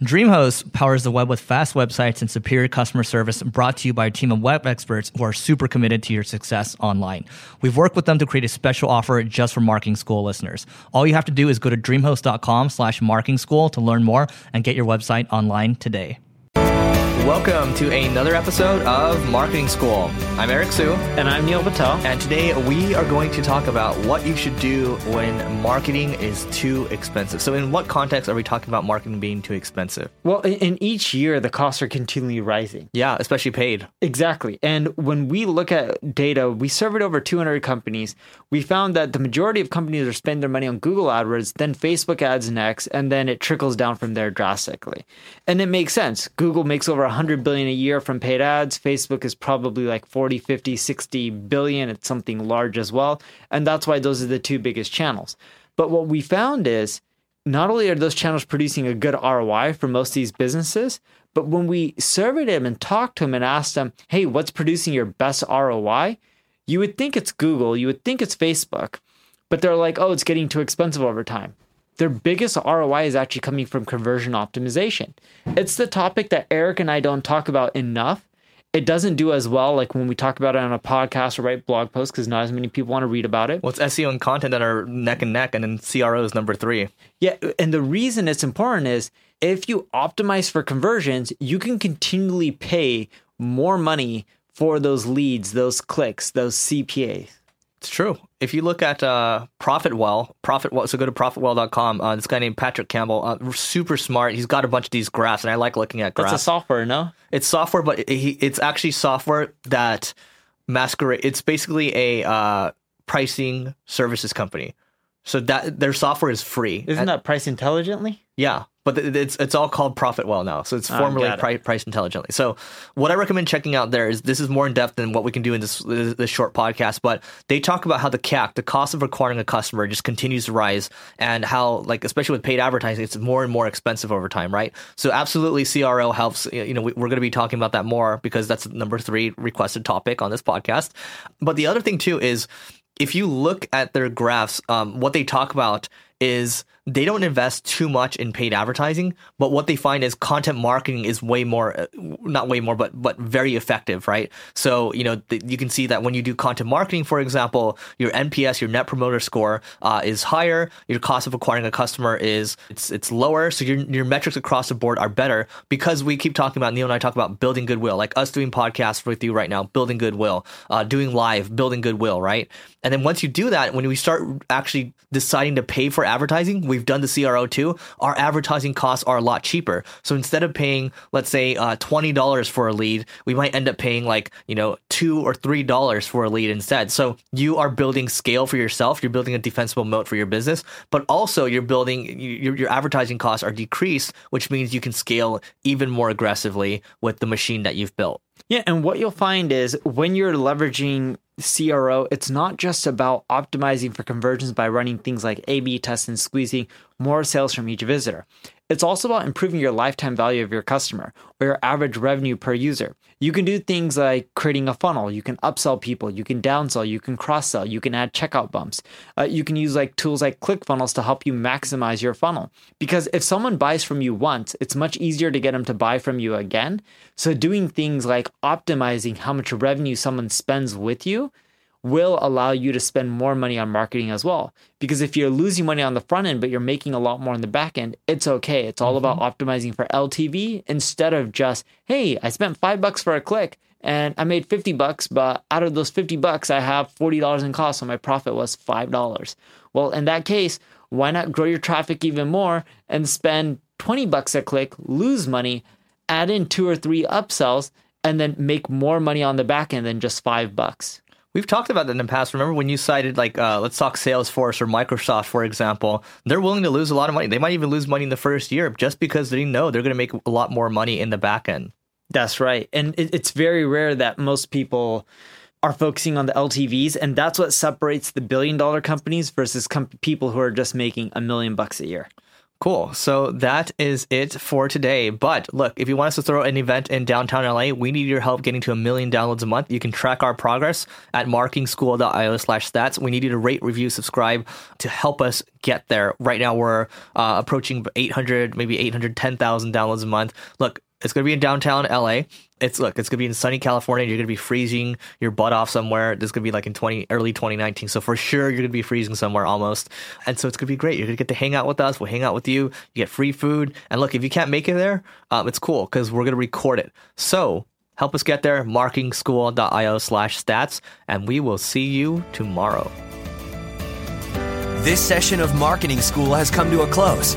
DreamHost powers the web with fast websites and superior customer service, brought to you by a team of web experts who are super committed to your success online. We've worked with them to create a special offer just for Marketing School listeners. All you have to do is go to dreamhost.com/marketing school to learn more and get your website online today. Welcome to another episode of Marketing School. I'm Eric Siu. And I'm Neil Patel. And today we are going to talk about what you should do when marketing is too expensive. So in what context are we talking about marketing being too expensive? Well, in each year, the costs are continually rising. Yeah, especially paid. Exactly. And when we look at data, we surveyed over 200 companies. We found that the majority of companies are spending their money on Google AdWords, then Facebook ads next, and then it trickles down from there drastically. And it makes sense. Google makes over 100 billion a year from paid ads. Facebook is probably like 40, 50, 60 billion. It's something large as well. And that's why those are the two biggest channels. But what we found is not only are those channels producing a good ROI for most of these businesses, but when we surveyed them and talked to them and asked them, hey, what's producing your best ROI? You would think it's Google, you would think it's Facebook, but they're like, oh, it's getting too expensive over time. Their biggest ROI is actually coming from conversion optimization. It's the topic that Eric and I don't talk about enough. It doesn't do as well like when we talk about it on a podcast or write blog posts because not as many people want to read about it. Well, it's SEO and content that are neck and neck, and then CRO is number three. Yeah, and the reason it's important is if you optimize for conversions, you can continually pay more money for those leads, those clicks, those CPAs. It's true. If you look at ProfitWell, so go to ProfitWell.com. This guy named Patrick Campbell, super smart. He's got a bunch of these graphs, and I like looking at graphs. It's a software, no? It's software, but it's actually software that masquerades. It's basically a pricing services company. So that their software is free. Isn't that Price Intelligently? Yeah, but it's all called ProfitWell now. So it's formerly Price Intelligently. So what I recommend checking out there is this is more in depth than what we can do in this short podcast. But they talk about how the CAC, the cost of acquiring a customer, just continues to rise, and how, like, especially with paid advertising, it's more and more expensive over time, right? So absolutely, CRO helps. You know, we're going to be talking about that more because that's number 3 requested topic on this podcast. But the other thing too is, if you look at their graphs, what they talk about is they don't invest too much in paid advertising, but what they find is content marketing is way more, not way more, but very effective, right? So, you know, you can see that when you do content marketing, for example, your NPS, your Net Promoter Score, is higher. Your cost of acquiring a customer it's lower. So your metrics across the board are better because we keep talking about, Neil and I talk about building goodwill, like us doing podcasts with you right now, building goodwill, doing live, building goodwill, right? And then once you do that, when we start actually deciding to pay for advertising, we've done the CRO too, our advertising costs are a lot cheaper. So instead of paying, let's say, $20 for a lead, we might end up paying like, you know, $2 or $3 for a lead instead. So you are building scale for yourself. You're building a defensible moat for your business, but also you're building, your advertising costs are decreased, which means you can scale even more aggressively with the machine that you've built. Yeah. And what you'll find is when you're leveraging CRO, it's not just about optimizing for conversions by running things like A/B tests and squeezing more sales from each visitor. It's also about improving your lifetime value of your customer or your average revenue per user. You can do things like creating a funnel. You can upsell people. You can downsell. You can cross-sell. You can add checkout bumps. You can use like tools like ClickFunnels to help you maximize your funnel. Because if someone buys from you once, it's much easier to get them to buy from you again. So doing things like optimizing how much revenue someone spends with you will allow you to spend more money on marketing as well. Because if you're losing money on the front end, but you're making a lot more on the back end, it's okay. It's all about optimizing for LTV instead of just, hey, I spent $5 for a click and I made $50, but out of those $50, I have $40 in cost, so my profit was $5. Well, in that case, why not grow your traffic even more and spend $20 a click, lose money, add in 2 or 3 upsells, and then make more money on the back end than just $5. We've talked about that in the past. Remember when you cited, like, let's talk Salesforce or Microsoft, for example. They're willing to lose a lot of money. They might even lose money in the first year just because they know they're going to make a lot more money in the back end. That's right. And it's very rare that most people are focusing on the LTVs. And that's what separates the billion-dollar companies versus people who are just making $1 million a year. Cool. So that is it for today. But look, if you want us to throw an event in downtown LA, we need your help getting to 1 million downloads a month. You can track our progress at marketingschool.io/stats. We need you to rate, review, subscribe to help us get there. Right now, we're approaching 800, maybe 810,000 downloads a month. Look, it's going to be in downtown LA. It's going to be in sunny California. You're going to be freezing your butt off somewhere. This is going to be like in early 2019. So for sure, you're going to be freezing somewhere almost. And so it's going to be great. You're going to get to hang out with us. We'll hang out with you. You get free food. And look, if you can't make it there, it's cool because we're going to record it. So help us get there, marketingschool.io/stats. And we will see you tomorrow. This session of Marketing School has come to a close.